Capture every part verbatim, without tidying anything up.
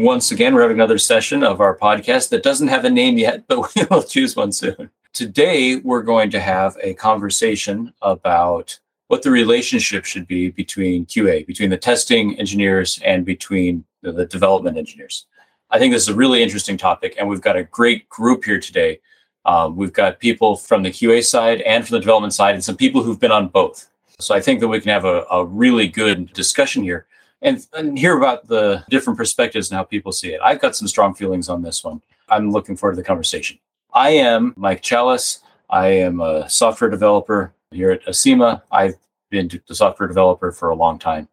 Once again, we're having another session of our podcast that doesn't have a name yet, but we will choose one soon. Today, we're going to have a conversation about what the relationship should be between Q A, between the testing engineers and between the, the development engineers. I think this is a really interesting topic, and we've got a great group here today. Um, we've got people from the Q A side and from the development side, and some people who've been on both. So I think that we can have a, a really good discussion here and, and hear about the different perspectives and how people see it. I've got some strong feelings on this one. I'm looking forward to the conversation. I am Mike Challis. I am a software developer here at Acima. I've been a software developer for a long time,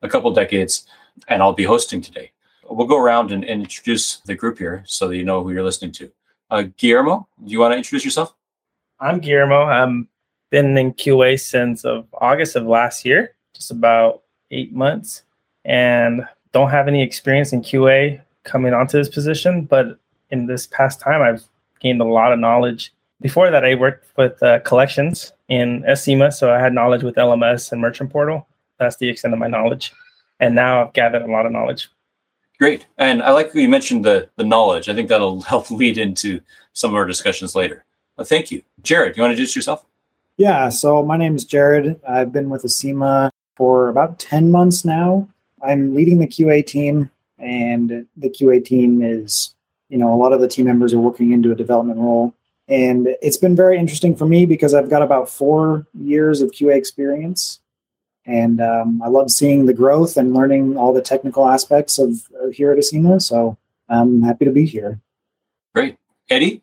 a couple decades, and I'll be hosting today. We'll go around and, and introduce the group here so that you know who you're listening to. Uh, Guillermo, do you want to introduce yourself? I'm Guillermo. I'm been in Q A since of August of last year, just about eight months, and don't have any experience in Q A coming onto this position. But in this past time, I've gained a lot of knowledge. Before that, I worked with uh, collections in Acima, so I had knowledge with L M S and Merchant Portal. That's the extent of my knowledge. And now I've gathered a lot of knowledge. Great. And I like that you mentioned the, the knowledge. I think that'll help lead into some of our discussions later. Well, thank you. Jared, you want to introduce yourself? Yeah, so my name is Jared. I've been with Acima for about ten months now. I'm leading the Q A team, and the Q A team is, you know, a lot of the team members are working into a development role. And it's been very interesting for me because I've got about four years of Q A experience. And um, I love seeing the growth and learning all the technical aspects of uh, here at Acima. So I'm happy to be here. Great. Eddie?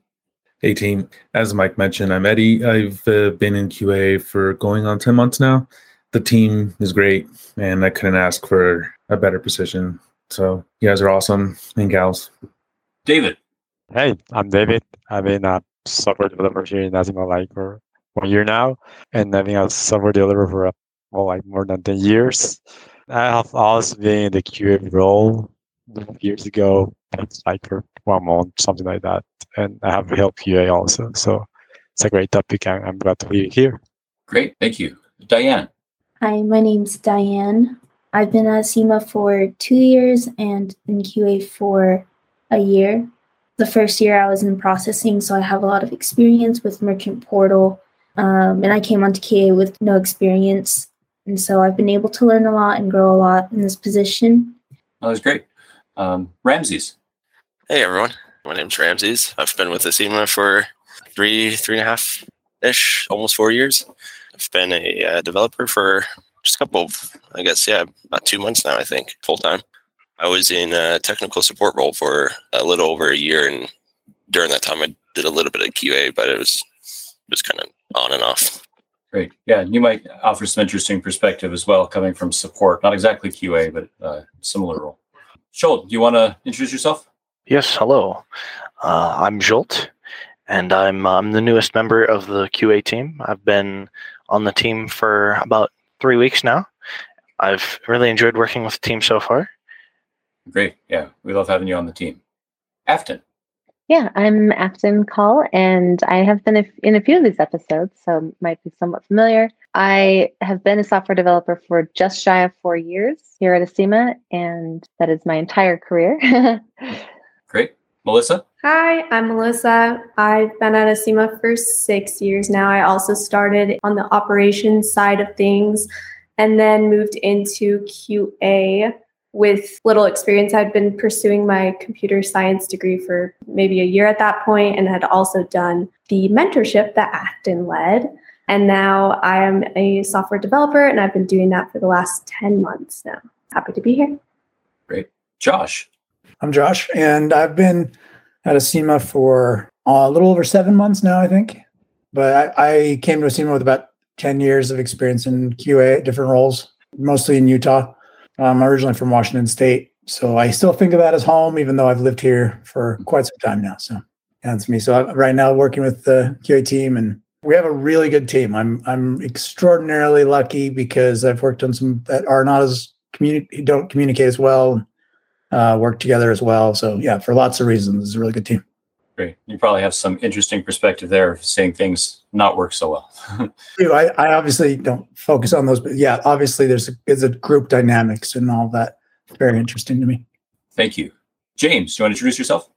Hey, team. As Mike mentioned, I'm Eddie. I've uh, been in Q A for going on ten months now. The team is great, and I couldn't ask for a better position. So you guys are awesome, and gals. David. Hey, I'm David. I've been a software developer here in Acima like for one year now, and I've been a software developer for well, like more than ten years. I have also been in the Q A role years ago, like for one month, something like that. And I have helped Q A also. So it's a great topic. I'm glad to be here. Great. Thank you. Diane. Hi, my name's Diane. I've been at Acima for two years and in Q A for a year. The first year I was in processing, so I have a lot of experience with Merchant Portal. Um, and I came onto Q A with no experience. And so I've been able to learn a lot and grow a lot in this position. That was great. Um, Ramses. Hey, everyone. My name's Ramses. I've been with Acima for three, three and a half-ish, almost four years. I've been a uh, developer for just a couple of, I guess, yeah, about two months now, I think, full-time. I was in a technical support role for a little over a year, and during that time, I did a little bit of Q A, but it was just kind of on and off. Great. Yeah, you might offer some interesting perspective as well, coming from support. Not exactly Q A, but uh, similar role. Jolt, do you want to introduce yourself? Yes, hello. Uh, I'm Jolt, and I'm, I'm the newest member of the Q A team. I've been on the team for about three weeks now. I've really enjoyed working with the team so far. Great. Yeah, we love having you on the team. Afton. Yeah, I'm Afton Call, and I have been a, in a few of these episodes, so might be somewhat familiar. I have been a software developer for just shy of four years here at Acima, and that is my entire career. Great. Melissa? Hi, I'm Melissa. I've been at Acima for six years now. I also started on the operations side of things and then moved into Q A. With little experience, I'd been pursuing my computer science degree for maybe a year at that point and had also done the mentorship that Afton led. And now I am a software developer, and I've been doing that for the last ten months now. Happy to be here. Great. Josh. I'm Josh, and I've been at Acima for a little over seven months now, I think. But I, I came to Acima with about ten years of experience in Q A, different roles, mostly in Utah. I'm originally from Washington State, so I still think of that as home, even though I've lived here for quite some time now. So that's me. So I'm right now working with the Q A team, and we have a really good team. I'm I'm extraordinarily lucky because I've worked on some that are not as communi- don't communicate as well, uh, work together as well. So yeah, for lots of reasons, it's a really good team. Great. You probably have some interesting perspective there of seeing things not work so well. Dude, I, I obviously don't focus on those, but yeah, obviously there's a, it's a group dynamics and all that. Very interesting to me. Thank you. James, do you want to introduce yourself?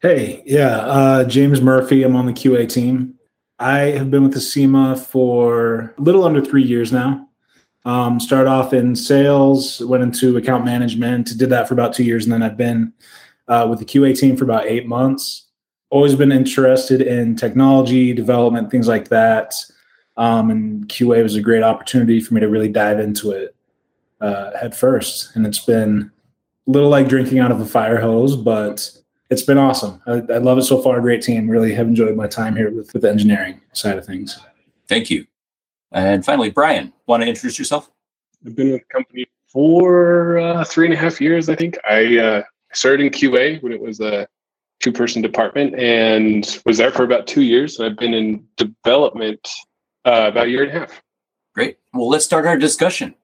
Hey, yeah, uh, James Murphy. I'm on the Q A team. I have been with Acima for a little under three years now. Um, started off in sales, went into account management, did that for about two years. And then I've been uh, with the Q A team for about eight months. Always been interested in technology, development, things like that. Um, and Q A was a great opportunity for me to really dive into it uh, head first. And it's been a little like drinking out of a fire hose, but it's been awesome. I, I love it so far. Great team. Really have enjoyed my time here with, with the engineering side of things. Thank you. And finally, Brian, want to introduce yourself? I've been with the company for uh, three and a half years, I think. I uh, started in Q A when it was a two-person department and was there for about two years. And I've been in development uh, about a year and a half. Great. Well, let's start our discussion.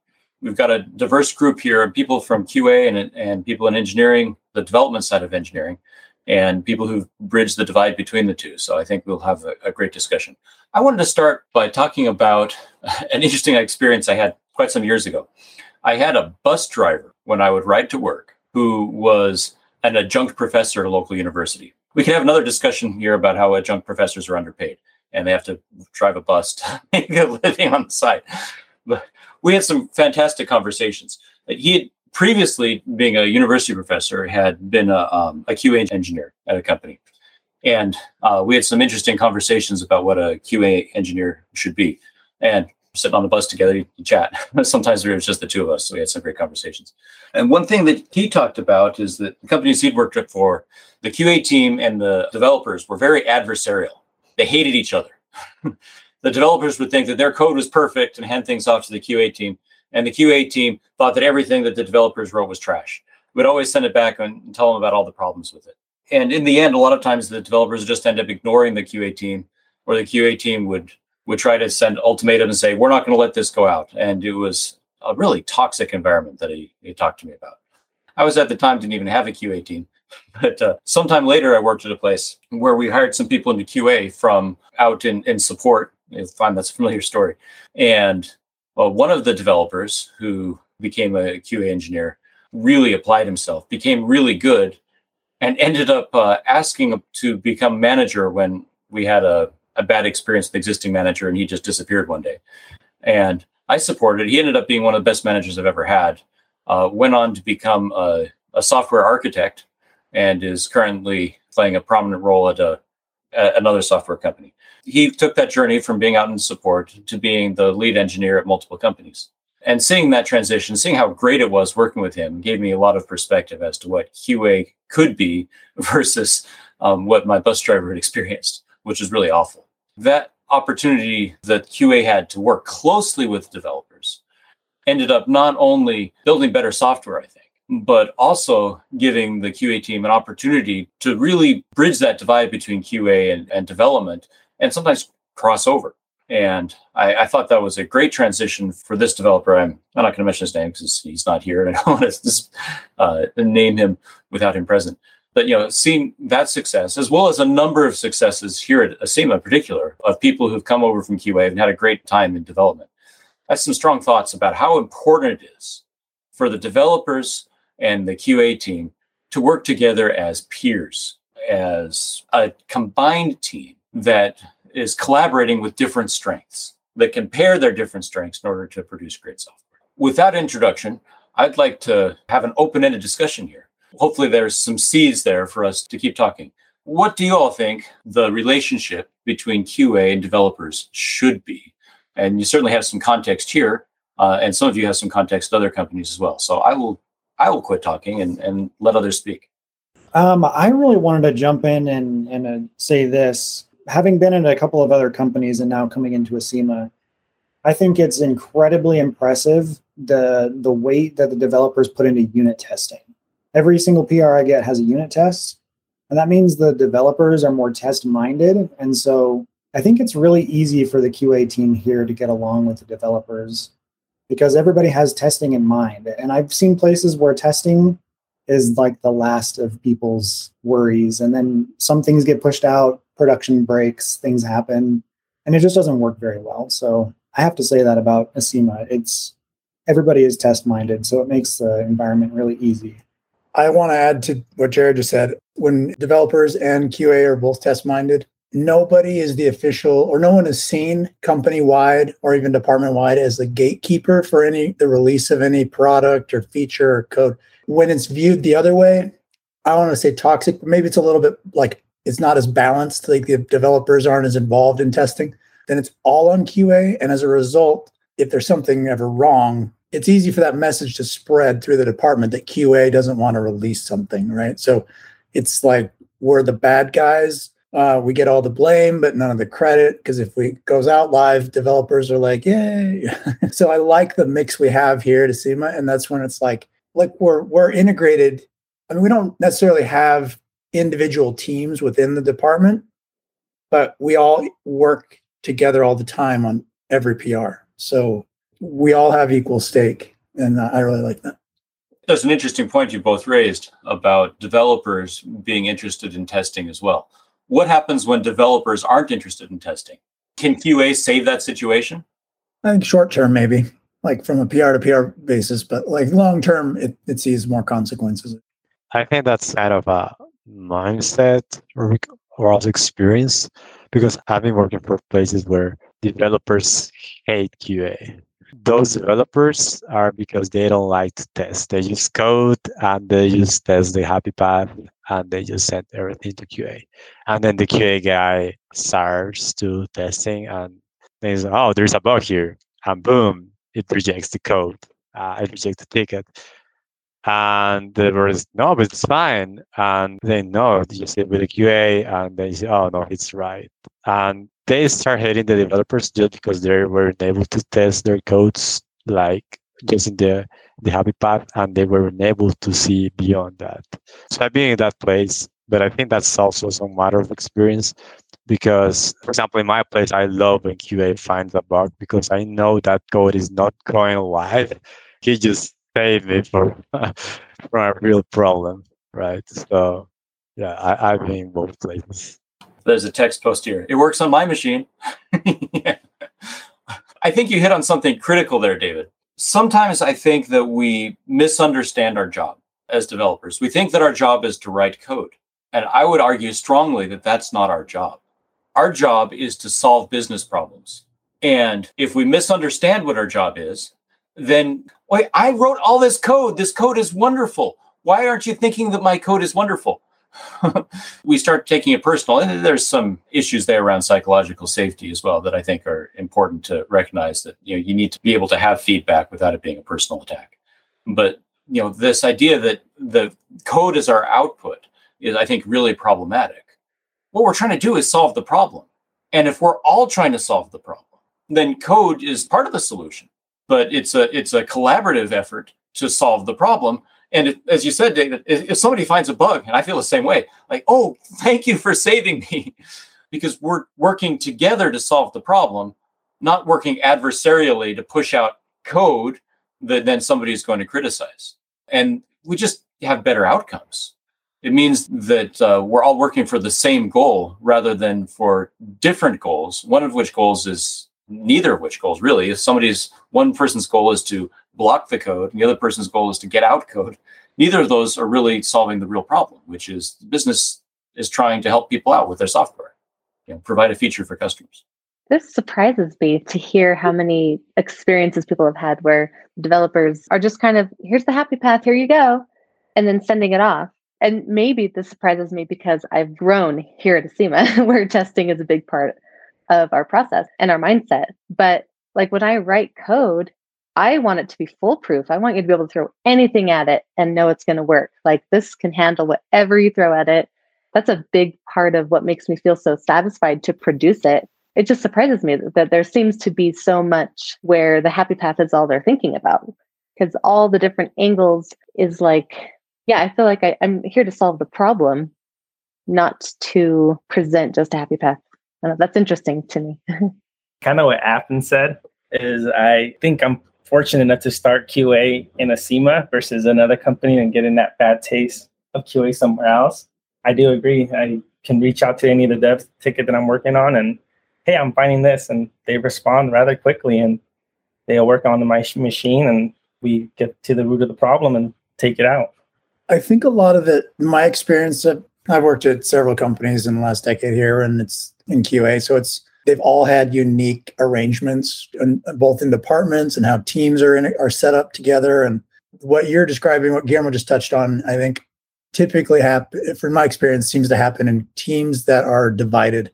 We've got a diverse group here of people from Q A and, and people in engineering, the development side of engineering, and people who've bridged the divide between the two. So I think we'll have a, a great discussion. I wanted to start by talking about an interesting experience I had quite some years ago. I had a bus driver when I would ride to work who was an adjunct professor at a local university. We can have another discussion here about how adjunct professors are underpaid and they have to drive a bus to make a living on the side. But we had some fantastic conversations. He had previously, being a university professor, had been a, um, a Q A engineer at a company. And uh, we had some interesting conversations about what a Q A engineer should be. And sitting on the bus together, you chat. Sometimes it was just the two of us, so we had some great conversations. And one thing that he talked about is that the companies he'd worked at for, the Q A team and the developers were very adversarial. They hated each other. The developers would think that their code was perfect and hand things off to the Q A team. And the Q A team thought that everything that the developers wrote was trash. We'd always send it back and tell them about all the problems with it. And in the end, a lot of times the developers just end up ignoring the Q A team, or the Q A team would, would try to send ultimatum and say, we're not going to let this go out. And it was a really toxic environment that he, he talked to me about. I was at the time, didn't even have a Q A team. But uh, sometime later, I worked at a place where we hired some people into Q A from out in, in support. I find that's a familiar story. And well, one of the developers who became a Q A engineer really applied himself, became really good, and ended up uh, asking to become manager when we had a, a bad experience with the existing manager, and he just disappeared one day. And I supported. He ended up being one of the best managers I've ever had, uh, went on to become a, a software architect and is currently playing a prominent role at a, a, another software company. He took that journey from being out in support to being the lead engineer at multiple companies. And seeing that transition, seeing how great it was working with him, gave me a lot of perspective as to what Q A could be versus um, what my bus driver had experienced, which is really awful. That opportunity that Q A had to work closely with developers ended up not only building better software, I think, but also giving the Q A team an opportunity to really bridge that divide between Q A and, and development, and sometimes cross over. And I, I thought that was a great transition for this developer. I'm, I'm not going to mention his name because he's not here, and I don't want to just, uh, name him without him present. But you know, seeing that success, as well as a number of successes here at Acima in particular, of people who've come over from Q A and had a great time in development, that's some strong thoughts about how important it is for the developers and the Q A team to work together as peers, as a combined team that is collaborating with different strengths, that can pair their different strengths in order to produce great software. With that introduction, I'd like to have an open-ended discussion here. Hopefully there's some seeds there for us to keep talking. What do you all think the relationship between Q A and developers should be? And you certainly have some context here, uh, and some of you have some context at other companies as well. So I will I will quit talking and, and let others speak. Um, I really wanted to jump in and, and uh, say this. Having been in a couple of other companies and now coming into Acima, I think it's incredibly impressive the the weight that the developers put into unit testing. Every single P R I get has a unit test, and that means the developers are more test-minded. And so I think it's really easy for the Q A team here to get along with the developers because everybody has testing in mind. And I've seen places where testing is like the last of people's worries, and then some things get pushed out, production breaks, things happen, and it just doesn't work very well. So I have to say that about Acima. It's everybody is test minded, so it makes the environment really easy. I want to add to what Jared just said. When developers and Q A are both test-minded, nobody is the official, or no one is seen company-wide or even department-wide as the gatekeeper for any the release of any product or feature or code. When it's viewed the other way, I want to say toxic, but maybe it's a little bit like it's not as balanced, like the developers aren't as involved in testing, then it's all on Q A. And as a result, if there's something ever wrong, it's easy for that message to spread through the department that Q A doesn't want to release something, right? So it's like, we're the bad guys. Uh, we get all the blame, but none of the credit, because if we goes out live, developers are like, yay. So I like the mix we have here at Acima. And that's when it's like, like we're we're integrated. I mean, we don't necessarily have individual teams within the department, but we all work together all the time on every P R. So we all have equal stake. And I really like that. That's an interesting point you both raised about developers being interested in testing as well. What happens when developers aren't interested in testing? Can Q A save that situation? I think short term, maybe, like from a P R to P R basis, but like long term, it, it sees more consequences. I think that's kind of a mindset or, or also experience, because I've been working for places where developers hate Q A. Those developers are because they don't like to test. They just code and they just test the happy path and they just send everything to Q A. And then the Q A guy starts to testing and they say, oh, there's a bug here. And boom, it rejects the code. Uh, it rejects the ticket. And they were just, no, but it's fine. And they know, you sit with the Q A and they say, oh, no, it's right. And they start hating the developers just because they weren't able to test their codes, like just in the, the happy path, and they weren't able to see beyond that. So I've been in that place, but I think that's also some matter of experience because, for example, in my place, I love when Q A finds a bug because I know that code is not going live. He just saved me for, for a real problem, right? So yeah, I, I've been in both places. There's a text post here. It works on my machine. Yeah. I think you hit on something critical there, David. Sometimes I think that we misunderstand our job as developers. We think that our job is to write code. And I would argue strongly that that's not our job. Our job is to solve business problems. And if we misunderstand what our job is, then, wait, I wrote all this code. This code is wonderful. Why aren't you thinking that my code is wonderful? We start taking it personal. And there's some issues there around psychological safety as well that I think are important to recognize, that you know you need to be able to have feedback without it being a personal attack. But you know this idea that the code is our output is, I think, really problematic. What we're trying to do is solve the problem. And if we're all trying to solve the problem, then code is part of the solution. But it's a it's a collaborative effort to solve the problem. And if, as you said, David, if somebody finds a bug, and I feel the same way, like, oh, thank you for saving me, because we're working together to solve the problem, not working adversarially to push out code that then somebody is going to criticize. And we just have better outcomes. It means that uh, we're all working for the same goal rather than for different goals, one of which goals is neither of which goals, really. If somebody's one person's goal is to block the code and the other person's goal is to get out code, neither of those are really solving the real problem, which is the business is trying to help people out with their software, you know, provide a feature for customers. This surprises me to hear how many experiences people have had where developers are just kind of, here's the happy path, here you go, and then sending it off. And maybe this surprises me because I've grown here at Acima, where testing is a big part of our process and our mindset. But like when I write code, I want it to be foolproof. I want you to be able to throw anything at it and know it's going to work. Like this can handle whatever you throw at it. That's a big part of what makes me feel so satisfied to produce it. It just surprises me that there seems to be so much where the happy path is all they're thinking about, because all the different angles is like, yeah, I feel like I, I'm here to solve the problem, not to present just a happy path. I don't know, that's interesting to me. Kind of what Afton said is I think I'm fortunate enough to start Q A in Acima versus another company and getting that bad taste of Q A somewhere else. I do agree. I can reach out to any of the dev ticket that I'm working on and, hey, I'm finding this. And they respond rather quickly and they'll work on my machine and we get to the root of the problem and take it out. I think a lot of it, in my experience, I've worked at several companies in the last decade here, and it's in Q A. So it's they've all had unique arrangements, in, both in departments and how teams are in, are set up together. And what you're describing, what Guillermo just touched on, I think typically happen, from my experience, seems to happen in teams that are divided,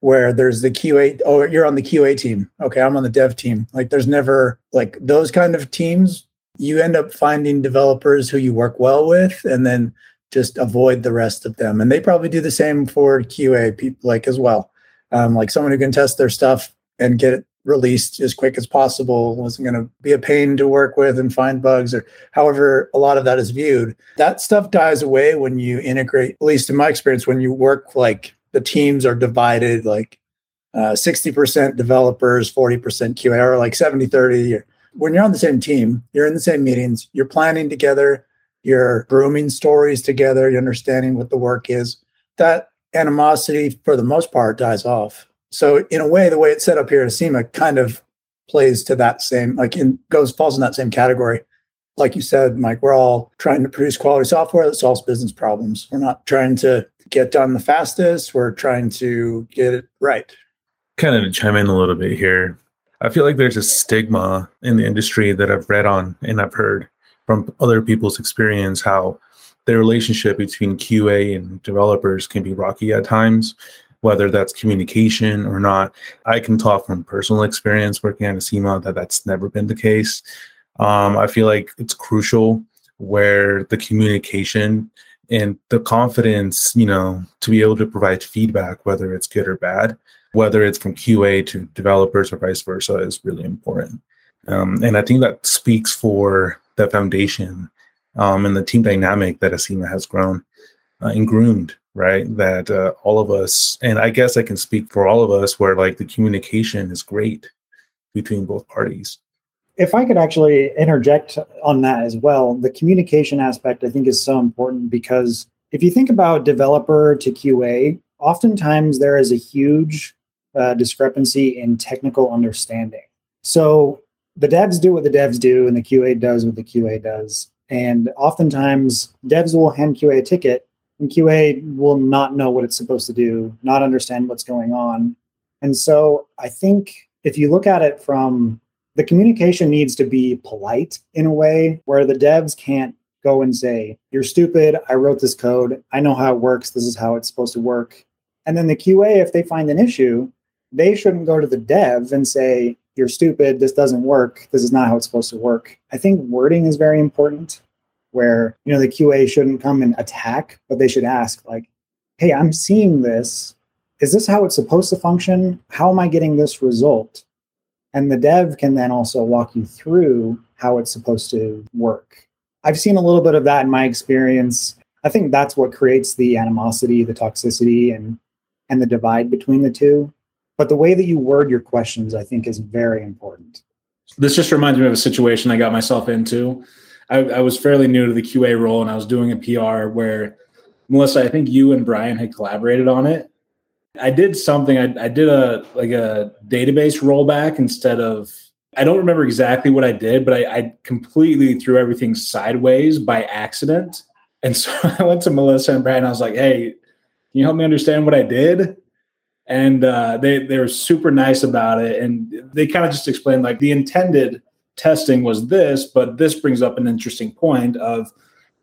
where there's the Q A, oh, you're on the Q A team. Okay, I'm on the dev team. Like there's never, like those kind of teams, you end up finding developers who you work well with and then just avoid the rest of them. And they probably do the same for Q A people like as well. Um, like someone who can test their stuff and get it released as quick as possible wasn't going to be a pain to work with and find bugs, or however a lot of that is viewed. That stuff dies away when you integrate, at least in my experience, when you work like the teams are divided, like uh, sixty percent developers, forty percent Q A, or like seventy thirty. When you're on the same team, you're in the same meetings, you're planning together, you're grooming stories together, you're understanding what the work is. That animosity, for the most part, dies off. So in a way, the way it's set up here at Acima kind of plays to that same, like in, goes falls in that same category. Like you said, Mike, we're all trying to produce quality software that solves business problems. We're not trying to get done the fastest. We're trying to get it right. Kind of to chime in a little bit here. I feel like there's a stigma in the industry that I've read on and I've heard from other people's experience, how the relationship between Q A and developers can be rocky at times, whether that's communication or not. I can talk from personal experience working at Acima that that's never been the case. Um, I feel like it's crucial where the communication and the confidence, you know, to be able to provide feedback, whether it's good or bad, whether it's from Q A to developers or vice versa, is really important. Um, and I think that speaks for the foundation um, and the team dynamic that Acima has grown uh, and groomed, right? That uh, all of us, and I guess I can speak for all of us, where like the communication is great between both parties. If I could actually interject on that as well, the communication aspect I think is so important, because if you think about developer to Q A, oftentimes there is a huge uh, discrepancy in technical understanding. So the devs do what the devs do and the Q A does what the Q A does. And oftentimes devs will hand Q A a ticket and Q A will not know what it's supposed to do, not understand what's going on. And so I think if you look at it from the communication needs to be polite in a way where the devs can't go and say, you're stupid, I wrote this code, I know how it works, this is how it's supposed to work. And then the Q A, if they find an issue, they shouldn't go to the dev and say, you're stupid, this doesn't work, this is not how it's supposed to work. I think wording is very important, where, you know, the Q A shouldn't come and attack, but they should ask like, hey, I'm seeing this. Is this how it's supposed to function? How am I getting this result? And the dev can then also walk you through how it's supposed to work. I've seen a little bit of that in my experience. I think that's what creates the animosity, the toxicity, and and the divide between the two. But the way that you word your questions, I think, is very important. This just reminds me of a situation I got myself into. I, I was fairly new to the Q A role, and I was doing a P R where, Melissa, I think you and Brian had collaborated on it. I did something. I, I did a like a database rollback instead of, I don't remember exactly what I did, but I, I completely threw everything sideways by accident. And so I went to Melissa and Brad and I was like, hey, can you help me understand what I did? And uh, they, they were super nice about it. And they kind of just explained like the intended testing was this, but this brings up an interesting point of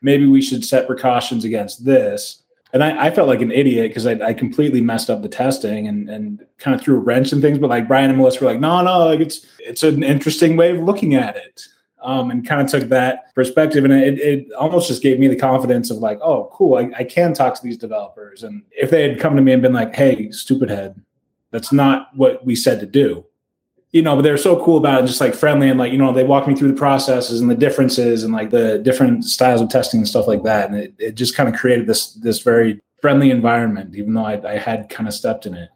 maybe we should set precautions against this. And I, I felt like an idiot because I, I completely messed up the testing and, and kind of threw a wrench and things. But like Brian and Melissa were like, no, no, like it's it's an interesting way of looking at it, um, and kind of took that perspective. And it, it almost just gave me the confidence of like, oh, cool, I, I can talk to these developers. And if they had come to me and been like, hey, stupid head, that's not what we said to do. You know, but they were so cool about it, just like friendly. And like, you know, they walked me through the processes and the differences and like the different styles of testing and stuff like that. And it, it just kind of created this, this very friendly environment, even though I, I had kind of stepped in it.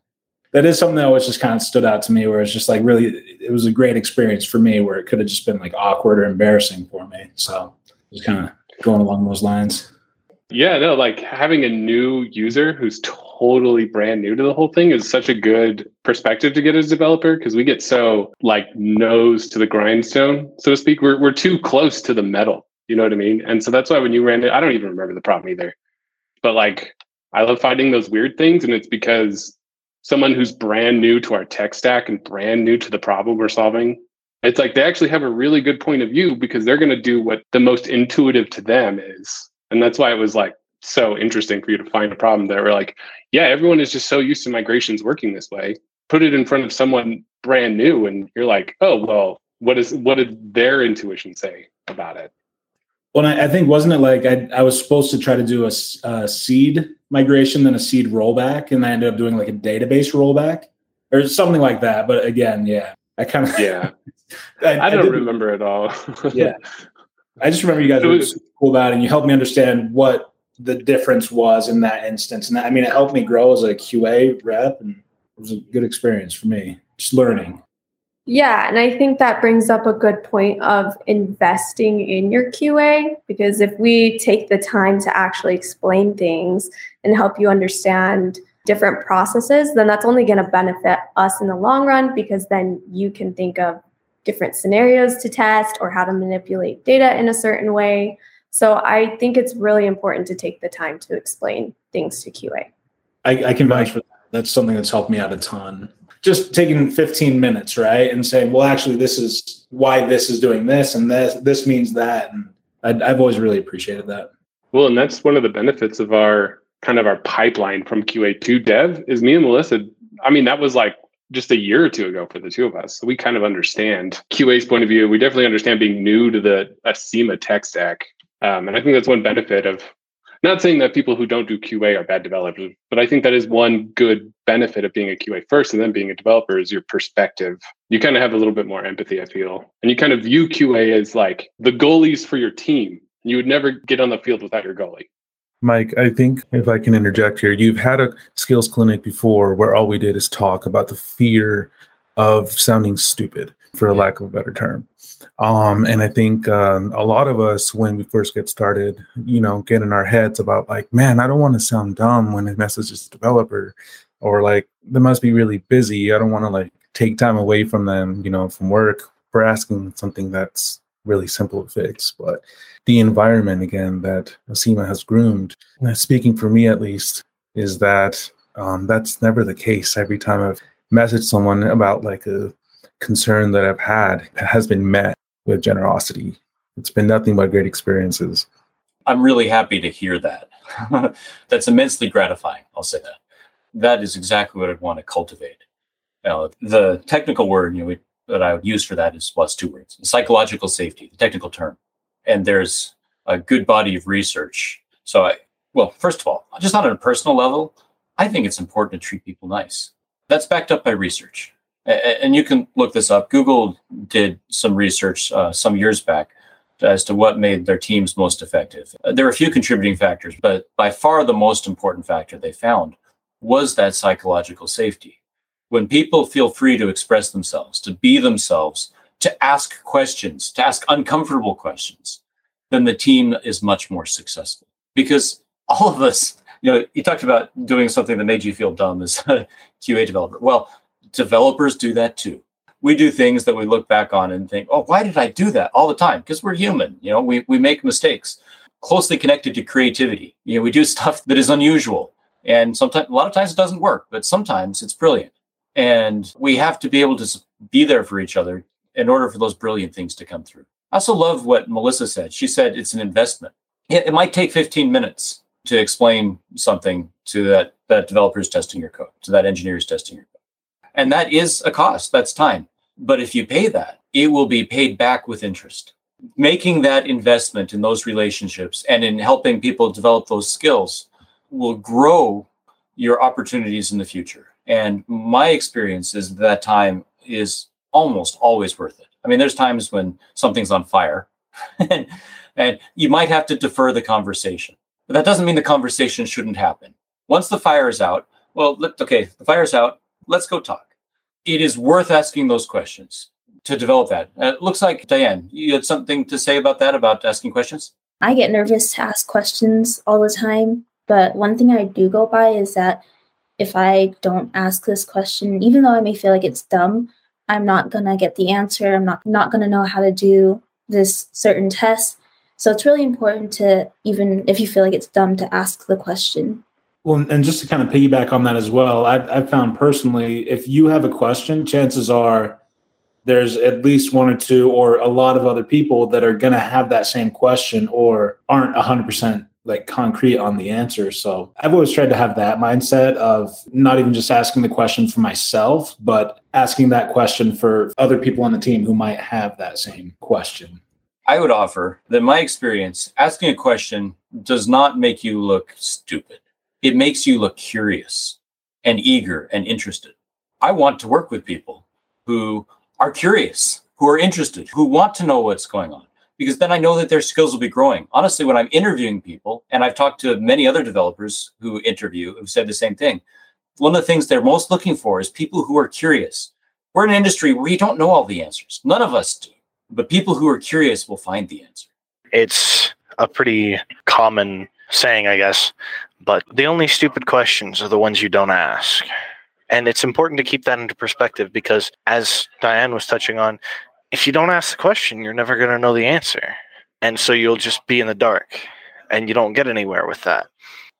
That is something that always just kind of stood out to me, where it's just like, really, it was a great experience for me where it could have just been like awkward or embarrassing for me. So just kind of going along those lines. Yeah, no, like having a new user who's totally brand new to the whole thing is such a good perspective to get as a developer, because we get so like nose to the grindstone, so to speak. We're we're too close to the metal. You know what I mean? And so that's why when you ran it, I don't even remember the prompt either. But like, I love finding those weird things. And it's because someone who's brand new to our tech stack and brand new to the problem we're solving, it's like they actually have a really good point of view because they're going to do what the most intuitive to them is. And that's why it was like so interesting for you to find a problem that we're like, yeah, everyone is just so used to migrations working this way. Put it in front of someone brand new and you're like, oh, well, what is what did their intuition say about it? Well, I think, wasn't it like I, I was supposed to try to do a, a seed migration, then a seed rollback, and I ended up doing like a database rollback or something like that. But again, yeah, I kind of, yeah, I, I don't I remember at all. Yeah. I just remember you guys were super cool about it and you helped me understand what the difference was in that instance. And that, I mean, it helped me grow as a Q A rep, and it was a good experience for me, just learning. Yeah, and I think that brings up a good point of investing in your Q A, because if we take the time to actually explain things and help you understand different processes, then that's only going to benefit us in the long run, because then you can think of different scenarios to test or how to manipulate data in a certain way. So I think it's really important to take the time to explain things to Q A. I, I can vouch for that. That's something that's helped me out a ton. Just taking fifteen minutes, right? And saying, well, actually, this is why this is doing this, and this this means that. And I, I've always really appreciated that. Well, and that's one of the benefits of our kind of our pipeline from Q A to dev is me and Melissa. I mean, that was like just a year or two ago for the two of us. So we kind of understand Q A's point of view. We definitely understand being new to the Acima tech stack. Um, and I think that's one benefit of, not saying that people who don't do Q A are bad developers, but I think that is one good benefit of being a Q A first and then being a developer is your perspective. You kind of have a little bit more empathy, I feel. And you kind of view Q A as like the goalies for your team. You would never get on the field without your goalie. Mike, I think if I can interject here, you've had a skills clinic before where all we did is talk about the fear of sounding stupid, for a lack of a better term. Um, and I think um, a lot of us, when we first get started, you know, get in our heads about like, man, I don't want to sound dumb when I message this developer, or like, they must be really busy. I don't want to like take time away from them, you know, from work for asking something that's really simple to fix. But the environment, again, that Acima has groomed, speaking for me at least, is that um, that's never the case. Every time I've messaged someone about like a concern that I've had has been met with generosity. It's been nothing but great experiences. I'm really happy to hear that. That's immensely gratifying. I'll say that. That is exactly what I'd want to cultivate. Now, the technical word you know, that I would use for that is what's well, two words: psychological safety, the technical term. And there's a good body of research. So, I well, first of all, just on a personal level, I think it's important to treat people nice. That's backed up by research. And you can look this up. Google did some research uh, some years back as to what made their teams most effective. There are a few contributing factors, but by far the most important factor they found was that psychological safety. When people feel free to express themselves, to be themselves, to ask questions, to ask uncomfortable questions, then the team is much more successful. Because all of us, you know, you talked about doing something that made you feel dumb as a Q A developer. Well, developers do that too. We do things that we look back on and think, oh, why did I do that all the time? Because we're human. You know, we, we make mistakes. Closely connected to creativity. You know, we do stuff that is unusual. And sometimes, a lot of times it doesn't work, but sometimes it's brilliant. And we have to be able to be there for each other in order for those brilliant things to come through. I also love what Melissa said. She said it's an investment. It, it might take fifteen minutes to explain something to that, that developer who's testing your code, to that engineer who's testing your code. And that is a cost, that's time. But if you pay that, it will be paid back with interest. Making that investment in those relationships and in helping people develop those skills will grow your opportunities in the future. And my experience is that time is almost always worth it. I mean, there's times when something's on fire and, and you might have to defer the conversation. But that doesn't mean the conversation shouldn't happen. Once the fire is out, well, okay, the fire's out. Let's go talk. It is worth asking those questions to develop that. Uh, it looks like, Diane, you had something to say about that, about asking questions? I get nervous to ask questions all the time. But one thing I do go by is that if I don't ask this question, even though I may feel like it's dumb, I'm not going to get the answer. I'm not, not going to know how to do this certain test. So it's really important to, even if you feel like it's dumb, to ask the question. Well, and just to kind of piggyback on that as well, I've, I've found personally, if you have a question, chances are there's at least one or two or a lot of other people that are going to have that same question or aren't one hundred percent like concrete on the answer. So I've always tried to have that mindset of not even just asking the question for myself, but asking that question for other people on the team who might have that same question. I would offer that my experience, asking a question does not make you look stupid. It makes you look curious and eager and interested. I want to work with people who are curious, who are interested, who want to know what's going on, because then I know that their skills will be growing. Honestly, when I'm interviewing people, and I've talked to many other developers who interview who've said the same thing, one of the things they're most looking for is people who are curious. We're in an industry where you don't know all the answers. None of us do, but people who are curious will find the answer. It's a pretty common saying, I guess, but the only stupid questions are the ones you don't ask. And it's important to keep that into perspective because, as Diane was touching on, if you don't ask the question, you're never going to know the answer. And so you'll just be in the dark and you don't get anywhere with that.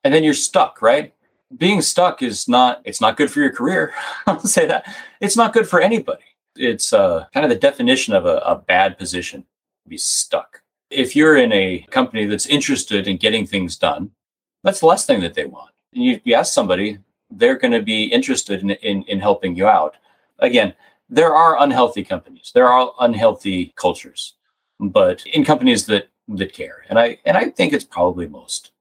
And then you're stuck, right? Being stuck is not, it's not good for your career. I'll say that. It's not good for anybody. It's uh, kind of the definition of a, a bad position, be stuck. If you're in a company that's interested in getting things done, that's the last thing that they want. And you, you ask somebody, they're going to be interested in, in, in helping you out. Again, there are unhealthy companies. There are unhealthy cultures, but in companies that, that care. And I, and I think it's probably most.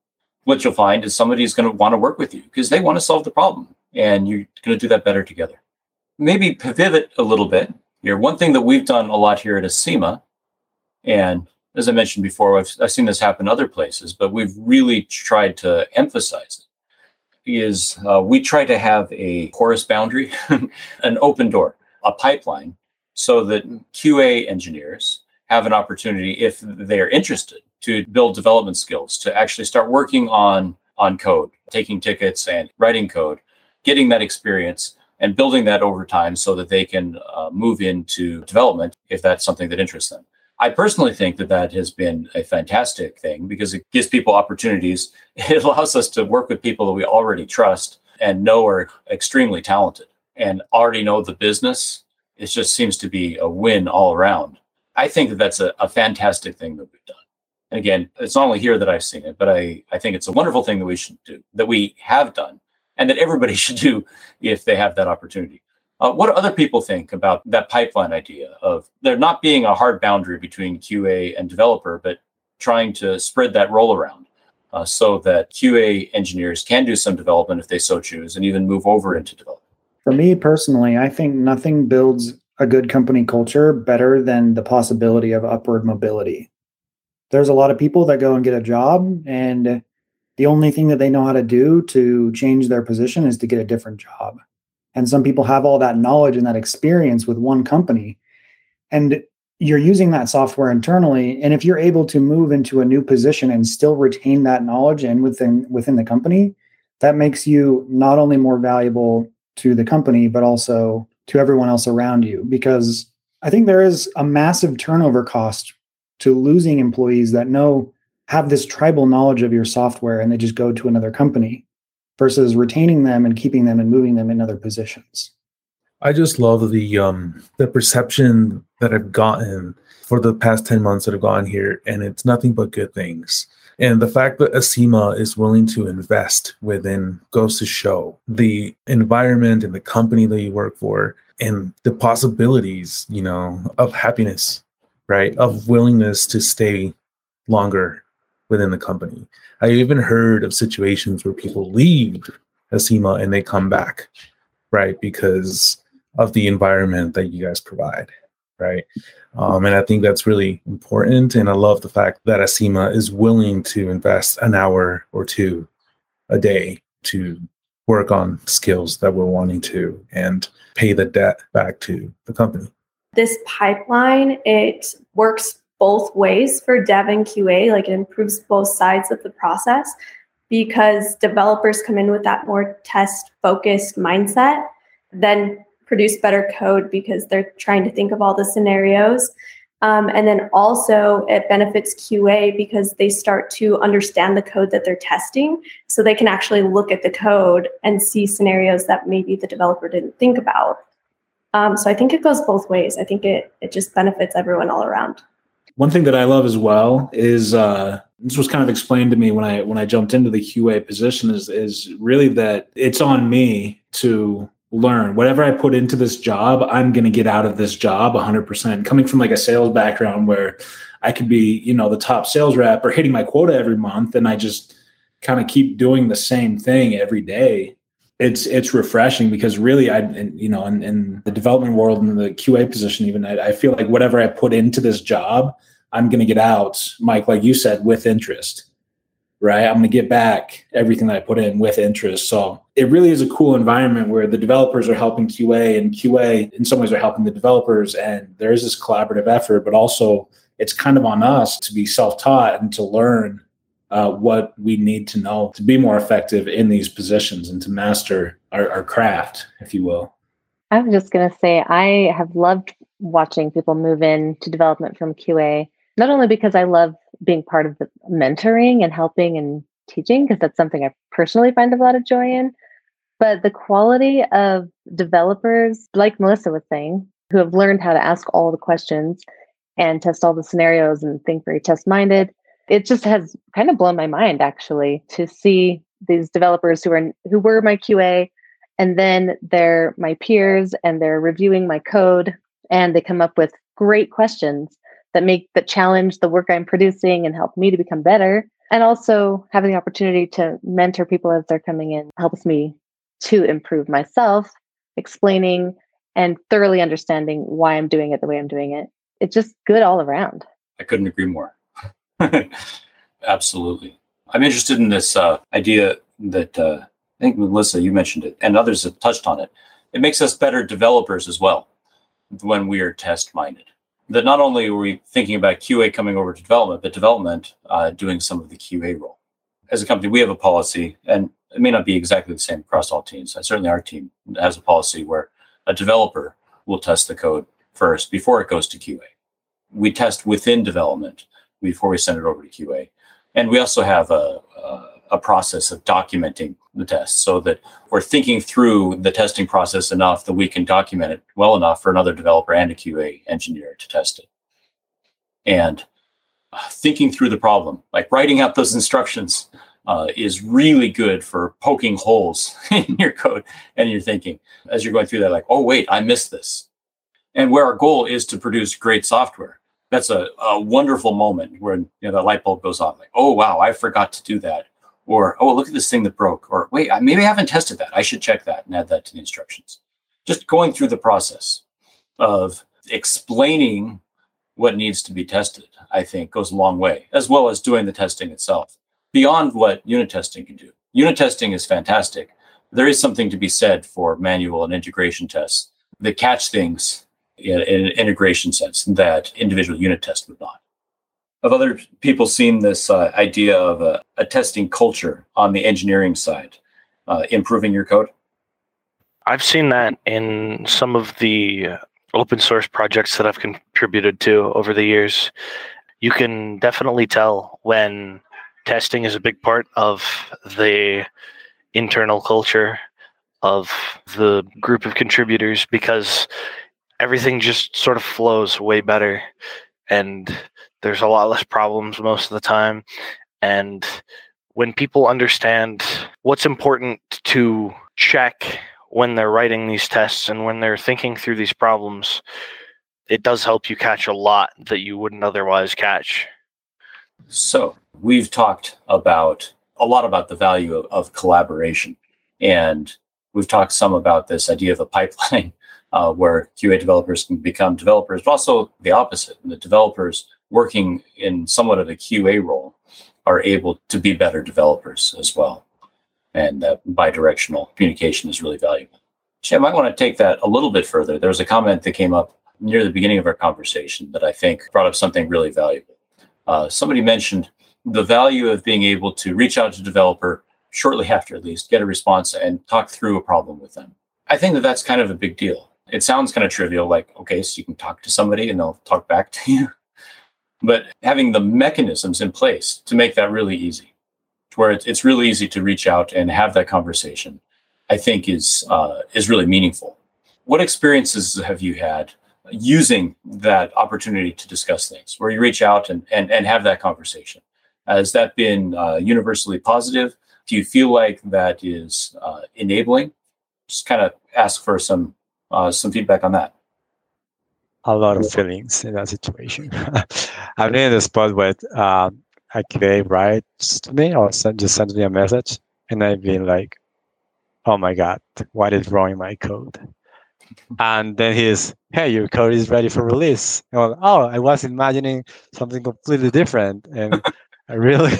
What you'll find is somebody is going to want to work with you because they want to solve the problem, and you're going to do that better together. Maybe pivot a little bit here. One thing that we've done a lot here at Acima, and as I mentioned before, I've, I've seen this happen other places, but we've really tried to emphasize it, is uh, we try to have a porous boundary, an open door, a pipeline, so that Q A engineers have an opportunity, if they're interested, to build development skills, to actually start working on, on code, taking tickets and writing code, getting that experience and building that over time so that they can uh, move into development if that's something that interests them. I personally think that that has been a fantastic thing because it gives people opportunities. It allows us to work with people that we already trust and know are extremely talented and already know the business. It just seems to be a win all around. I think that that's a, a fantastic thing that we've done. And again, it's not only here that I've seen it, but I, I think it's a wonderful thing that we should do, that we have done, and that everybody should do if they have that opportunity. Uh, what do other people think about that pipeline idea of there not being a hard boundary between Q A and developer, but trying to spread that roll around uh, so that Q A engineers can do some development if they so choose and even move over into development? For me personally, I think nothing builds a good company culture better than the possibility of upward mobility. There's a lot of people that go and get a job, and the only thing that they know how to do to change their position is to get a different job. And some people have all that knowledge and that experience with one company, and you're using that software internally. And if you're able to move into a new position and still retain that knowledge and within within the company, that makes you not only more valuable to the company, but also to everyone else around you. Because I think there is a massive turnover cost to losing employees that know, have this tribal knowledge of your software, and they just go to another company, versus retaining them and keeping them and moving them in other positions. I just love the um, the perception that I've gotten for the past ten months that I've gone here, and it's nothing but good things. And the fact that Acima is willing to invest within goes to show the environment and the company that you work for and the possibilities, you know, of happiness, right? Of willingness to stay longer within the company. I even heard of situations where people leave Acima and they come back, right? Because of the environment that you guys provide, right? Um, and I think that's really important. And I love the fact that Acima is willing to invest an hour or two a day to work on skills that we're wanting to and pay the debt back to the company. This pipeline, it works both ways for dev and Q A, like it improves both sides of the process because developers come in with that more test-focused mindset, then produce better code because they're trying to think of all the scenarios. Um, and then also it benefits Q A because they start to understand the code that they're testing. So they can actually look at the code and see scenarios that maybe the developer didn't think about. Um, so I think it goes both ways. I think it it just benefits everyone all around. One thing that I love as well is, uh, this was kind of explained to me when I when I jumped into the Q A position, is is really that it's on me to learn. Whatever I put into this job, I'm going to get out of this job one hundred percent. Coming from like a sales background where I could be, you know, the top sales rep or hitting my quota every month, and I just kind of keep doing the same thing every day. It's it's refreshing because really, I you know, in, in the development world and the Q A position, even I, I feel like whatever I put into this job, I'm going to get out, Mike, like you said, with interest, right? I'm going to get back everything that I put in with interest. So it really is a cool environment where the developers are helping Q A, and Q A in some ways are helping the developers. And there is this collaborative effort, but also it's kind of on us to be self-taught and to learn Uh, what we need to know to be more effective in these positions and to master our, our craft, if you will. I was just going to say, I have loved watching people move in to development from Q A, not only because I love being part of the mentoring and helping and teaching, because that's something I personally find a lot of joy in, but the quality of developers, like Melissa was saying, who have learned how to ask all the questions and test all the scenarios and think very test-minded. It just has kind of blown my mind, actually, to see these developers who are who were my Q A, and then they're my peers, and they're reviewing my code, and they come up with great questions that make that challenge the work I'm producing and help me to become better. And also having the opportunity to mentor people as they're coming in helps me to improve myself, explaining and thoroughly understanding why I'm doing it the way I'm doing it. It's just good all around. I couldn't agree more. Absolutely. I'm interested in this uh, idea that uh, I think Melissa, you mentioned it, and others have touched on it. It makes us better developers as well when we are test-minded. That not only are we thinking about Q A coming over to development, but development uh, doing some of the Q A role. As a company, we have a policy, and it may not be exactly the same across all teams. Certainly our team has a policy where a developer will test the code first before it goes to Q A. We test within development before we send it over to Q A. And we also have a, a a process of documenting the test so that we're thinking through the testing process enough that we can document it well enough for another developer and a Q A engineer to test it. And thinking through the problem, like writing out those instructions uh, is really good for poking holes in your code and your thinking. As you're going through that, like, oh, wait, I missed this. And where our goal is to produce great software, that's a, a wonderful moment where, you know, that light bulb goes on. Like, oh, wow, I forgot to do that. Or, oh, look at this thing that broke. Or, wait, I, maybe I haven't tested that. I should check that and add that to the instructions. Just going through the process of explaining what needs to be tested, I think, goes a long way, as well as doing the testing itself, beyond what unit testing can do. Unit testing is fantastic. There is something to be said for manual and integration tests that catch things in an integration sense that individual unit tests would not. Have other people seen this uh, idea of a, a testing culture on the engineering side, uh, improving your code? I've seen that in some of the open source projects that I've contributed to over the years. You can definitely tell when testing is a big part of the internal culture of the group of contributors, because everything just sort of flows way better, and there's a lot less problems most of the time. And when people understand what's important to check when they're writing these tests and when they're thinking through these problems, it does help you catch a lot that you wouldn't otherwise catch. So we've talked about a lot about the value of, of collaboration, and we've talked some about this idea of a pipeline Uh, where Q A developers can become developers, but also the opposite. The developers working in somewhat of a Q A role are able to be better developers as well. And that bidirectional communication is really valuable. Jim, I might want to take that a little bit further. There was a comment that came up near the beginning of our conversation that I think brought up something really valuable. Uh, somebody mentioned the value of being able to reach out to a developer shortly after, at least, get a response and talk through a problem with them. I think that that's kind of a big deal. it sounds kind of trivial, like, okay, so you can talk to somebody and they'll talk back to you. But having the mechanisms in place to make that really easy, to where it's really easy to reach out and have that conversation, I think is uh, is really meaningful. What experiences have you had using that opportunity to discuss things, where you reach out and, and, and have that conversation? Has that been uh, universally positive? Do you feel like that is uh, enabling? Just kind of ask for some uh, some feedback on that. A lot of feelings in that situation. I've been in the spot where uh, a Q A writes to me or send, just sends me a message, and I've been like, oh my God, what is wrong in my code? And then he's, hey, your code is ready for release. And I was, oh, I was imagining something completely different. And I really,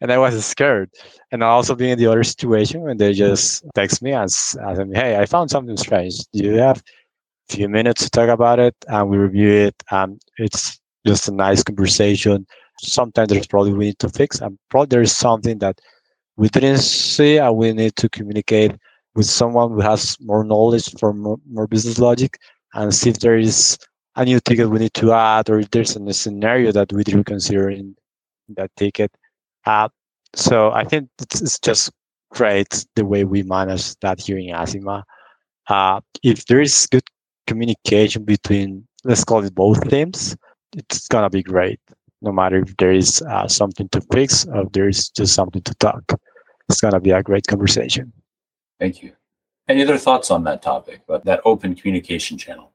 and I was scared. And I also being in the other situation when they just text me and ask me, hey, I found something strange. Do you have a few minutes to talk about it? And we review it. And it's just a nice conversation. Sometimes there's probably we need to fix. And probably there's something that we didn't see and we need to communicate with someone who has more knowledge for more, more business logic and see if there is a new ticket we need to add or if there's a scenario that we didn't consider in that ticket. Uh, so I think it's, it's just great the way we manage that here in Acima. Uh, if there is good communication between, let's call it both teams, it's going to be great, no matter if there is uh, something to fix or if there is just something to talk. It's going to be a great conversation. Thank you. Any other thoughts on that topic, about that open communication channel?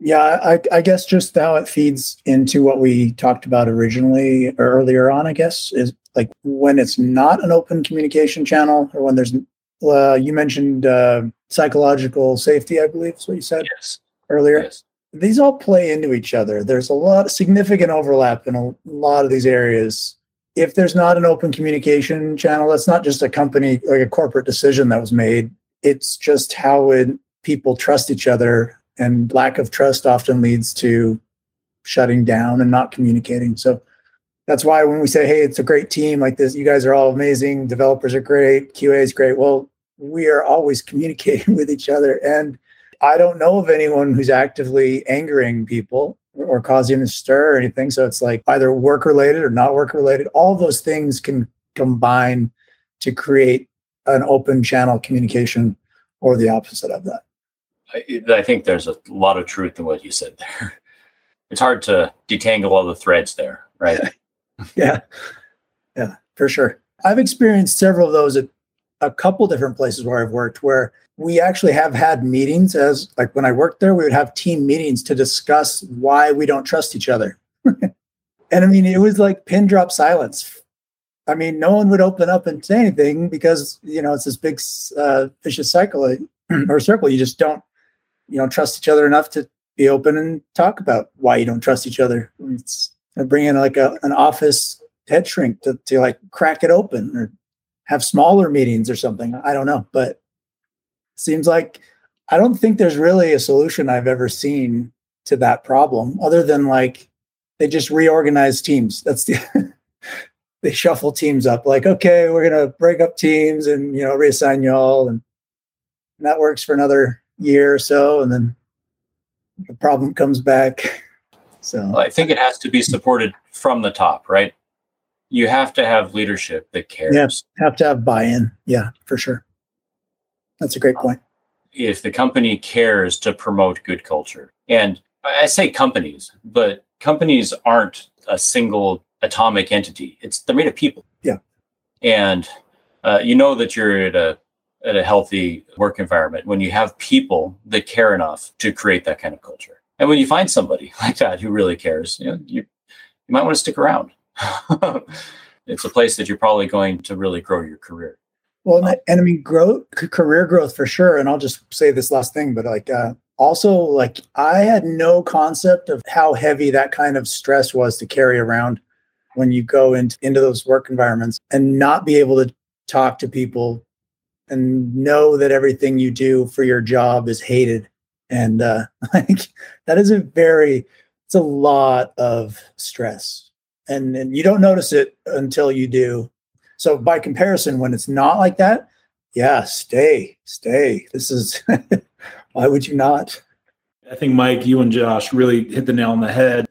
Yeah, I, I guess just how it feeds into what we talked about originally or earlier on, I guess, is like when it's not an open communication channel or when there's, uh, you mentioned uh, psychological safety, I believe is what you said yes. earlier. Yes. These all play into each other. There's a lot of significant overlap in a lot of these areas. If there's not an open communication channel, that's not just a company, like a corporate decision that was made. It's just how it, people trust each other. And lack of trust often leads to shutting down and not communicating. So that's why when we say, hey, it's a great team like this, you guys are all amazing, developers are great, Q A is great. Well, we are always communicating with each other. And I don't know of anyone who's actively angering people or causing a stir or anything. So it's like either work-related or not work-related. All those things can combine to create an open channel communication or the opposite of that. I, I think there's a lot of truth in what you said there. It's hard to detangle all the threads there, right? Yeah. Yeah, for sure. I've experienced several of those at a couple different places where I've worked where we actually have had meetings as like when I worked there, we would have team meetings to discuss why we don't trust each other. And I mean, it was like pin drop silence. I mean, no one would open up and say anything because, you know, it's this big uh, vicious cycle or circle. You just don't, you don't trust each other enough to be open and talk about why you don't trust each other. It's bring in like a, an office head shrink to, to like crack it open or have smaller meetings or something. I don't know, but it seems like, I don't think there's really a solution I've ever seen to that problem other than like, they just reorganize teams. That's the, they shuffle teams up like, okay, we're going to break up teams and, you know, reassign y'all. And, and that works for another year or so, and then the problem comes back. So well, I think it has to be supported from the top, right? You have to have leadership that cares. Yeah, have to have buy-in. Yeah, for sure. That's a great point. If the company cares to promote good culture, and I say companies, but companies aren't a single atomic entity. It's they're made of people. Yeah, and uh, you know that you're at a at a healthy work environment when you have people that care enough to create that kind of culture. And when you find somebody like that who really cares, you know, you, you might want to stick around. It's a place that you're probably going to really grow your career. Well, um, and I mean, growth, career growth for sure. And I'll just say this last thing, but like, uh, also like I had no concept of how heavy that kind of stress was to carry around when you go into, into those work environments and not be able to talk to people and know that everything you do for your job is hated. And uh, like that is a very, it's a lot of stress. And, and you don't notice it until you do. So by comparison, when it's not like that, yeah, stay, stay. This is, why would you not? I think, Mike, you and Josh really hit the nail on the head.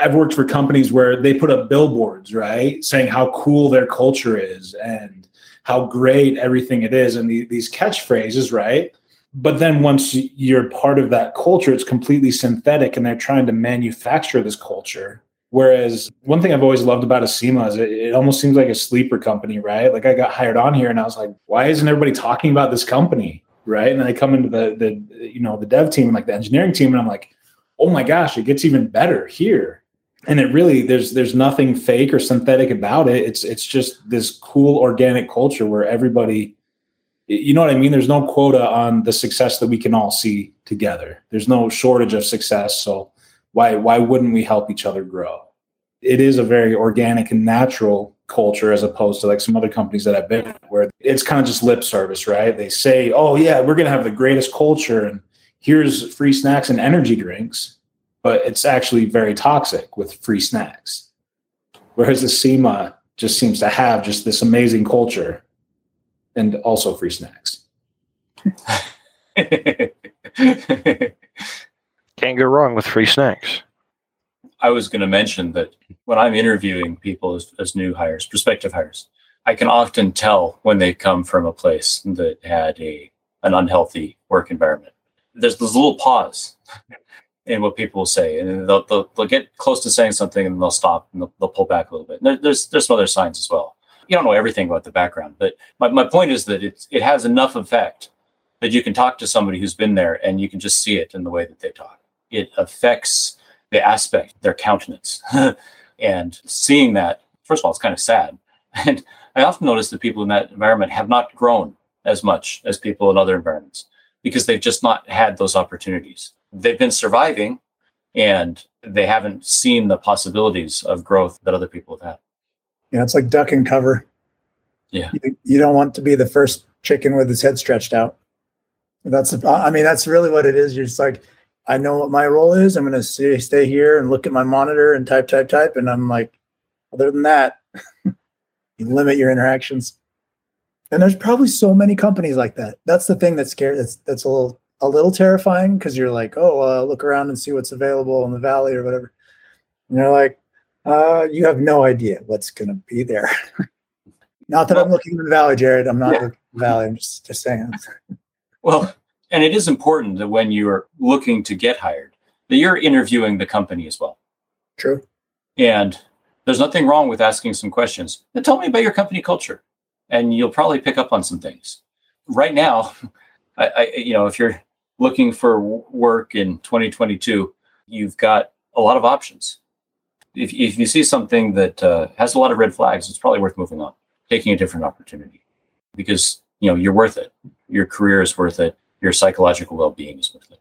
I've worked for companies where they put up billboards, right, saying how cool their culture is and how great everything it is and the, these catchphrases, right? But then once you're part of that culture, it's completely synthetic and they're trying to manufacture this culture. Whereas one thing I've always loved about Acima is it, it almost seems like a sleeper company, right? Like I got hired on here and I was like, why isn't everybody talking about this company, right? And then I come into the, the you know, the dev team and like the engineering team and I'm like, oh my gosh, it gets even better here. And it really, there's there's nothing fake or synthetic about it. It's it's just this cool organic culture where everybody, you know what I mean? There's no quota on the success that we can all see together. There's no shortage of success. So why why wouldn't we help each other grow? It is a very organic and natural culture as opposed to like some other companies that I've been at where it's kind of just lip service, right? They say, oh yeah, we're going to have the greatest culture and here's free snacks and energy drinks. But it's actually very toxic with free snacks. Whereas Acima just seems to have just this amazing culture and also free snacks. Can't go wrong with free snacks. I was going to mention that when I'm interviewing people as, as new hires, prospective hires, I can often tell when they come from a place that had a an unhealthy work environment. There's this little pause. And what people will say, and they'll, they'll they'll get close to saying something, and they'll stop, and they'll, they'll pull back a little bit. And there, there's there's some other signs as well. You don't know everything about the background, but my, my point is that it it has enough effect that you can talk to somebody who's been there, and you can just see it in the way that they talk. It affects the aspect, their countenance, and seeing that. First of all, it's kind of sad, and I often notice that people in that environment have not grown as much as people in other environments because they've just not had those opportunities. They've been surviving and they haven't seen the possibilities of growth that other people have had. Yeah, it's like duck and cover. Yeah. You, you don't want to be the first chicken with his head stretched out. That's, I mean, that's really what it is. You're just like, I know what my role is. I'm going to stay, stay here and look at my monitor and type, type, type. And I'm like, other than that, you limit your interactions. And there's probably so many companies like that. That's the thing that's scary. That's, that's a little a little terrifying because you're like, oh, uh, look around and see what's available in the valley or whatever. And you're like, uh, you have no idea what's going to be there. Not that well, I'm looking in the valley, Jared. I'm not yeah. looking in the valley. I'm just, just saying. Well, and it is important that when you're looking to get hired, that you're interviewing the company as well. True. And there's nothing wrong with asking some questions. Now, tell me about your company culture. And you'll probably pick up on some things. Right now, I, I you know, if you're looking for work in twenty twenty-two, you've got a lot of options. If, if you see something that uh, has a lot of red flags, it's probably worth moving on, taking a different opportunity because, you know, you're worth it. Your career is worth it. Your psychological well-being is worth it.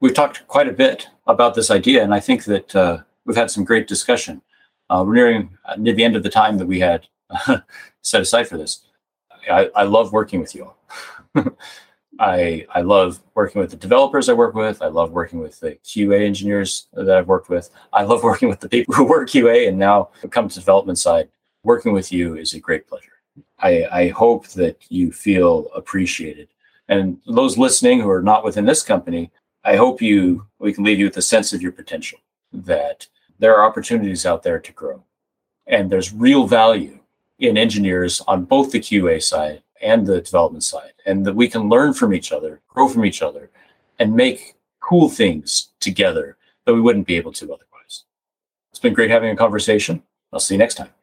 We've talked quite a bit about this idea, and I think that uh, we've had some great discussion. Uh, we're nearing uh, near the end of the time that we had set aside for this. I, I love working with you all. I, I love working with the developers I work with. I love working with the Q A engineers that I've worked with. I love working with the people who work Q A and now come to development side. Working with you is a great pleasure. I, I hope that you feel appreciated. And those listening who are not within this company, I hope you we can leave you with a sense of your potential, that there are opportunities out there to grow. And there's real value in engineers on both the Q A side and the development side, and that we can learn from each other, grow from each other, and make cool things together that we wouldn't be able to otherwise. It's been great having a conversation. I'll see you next time.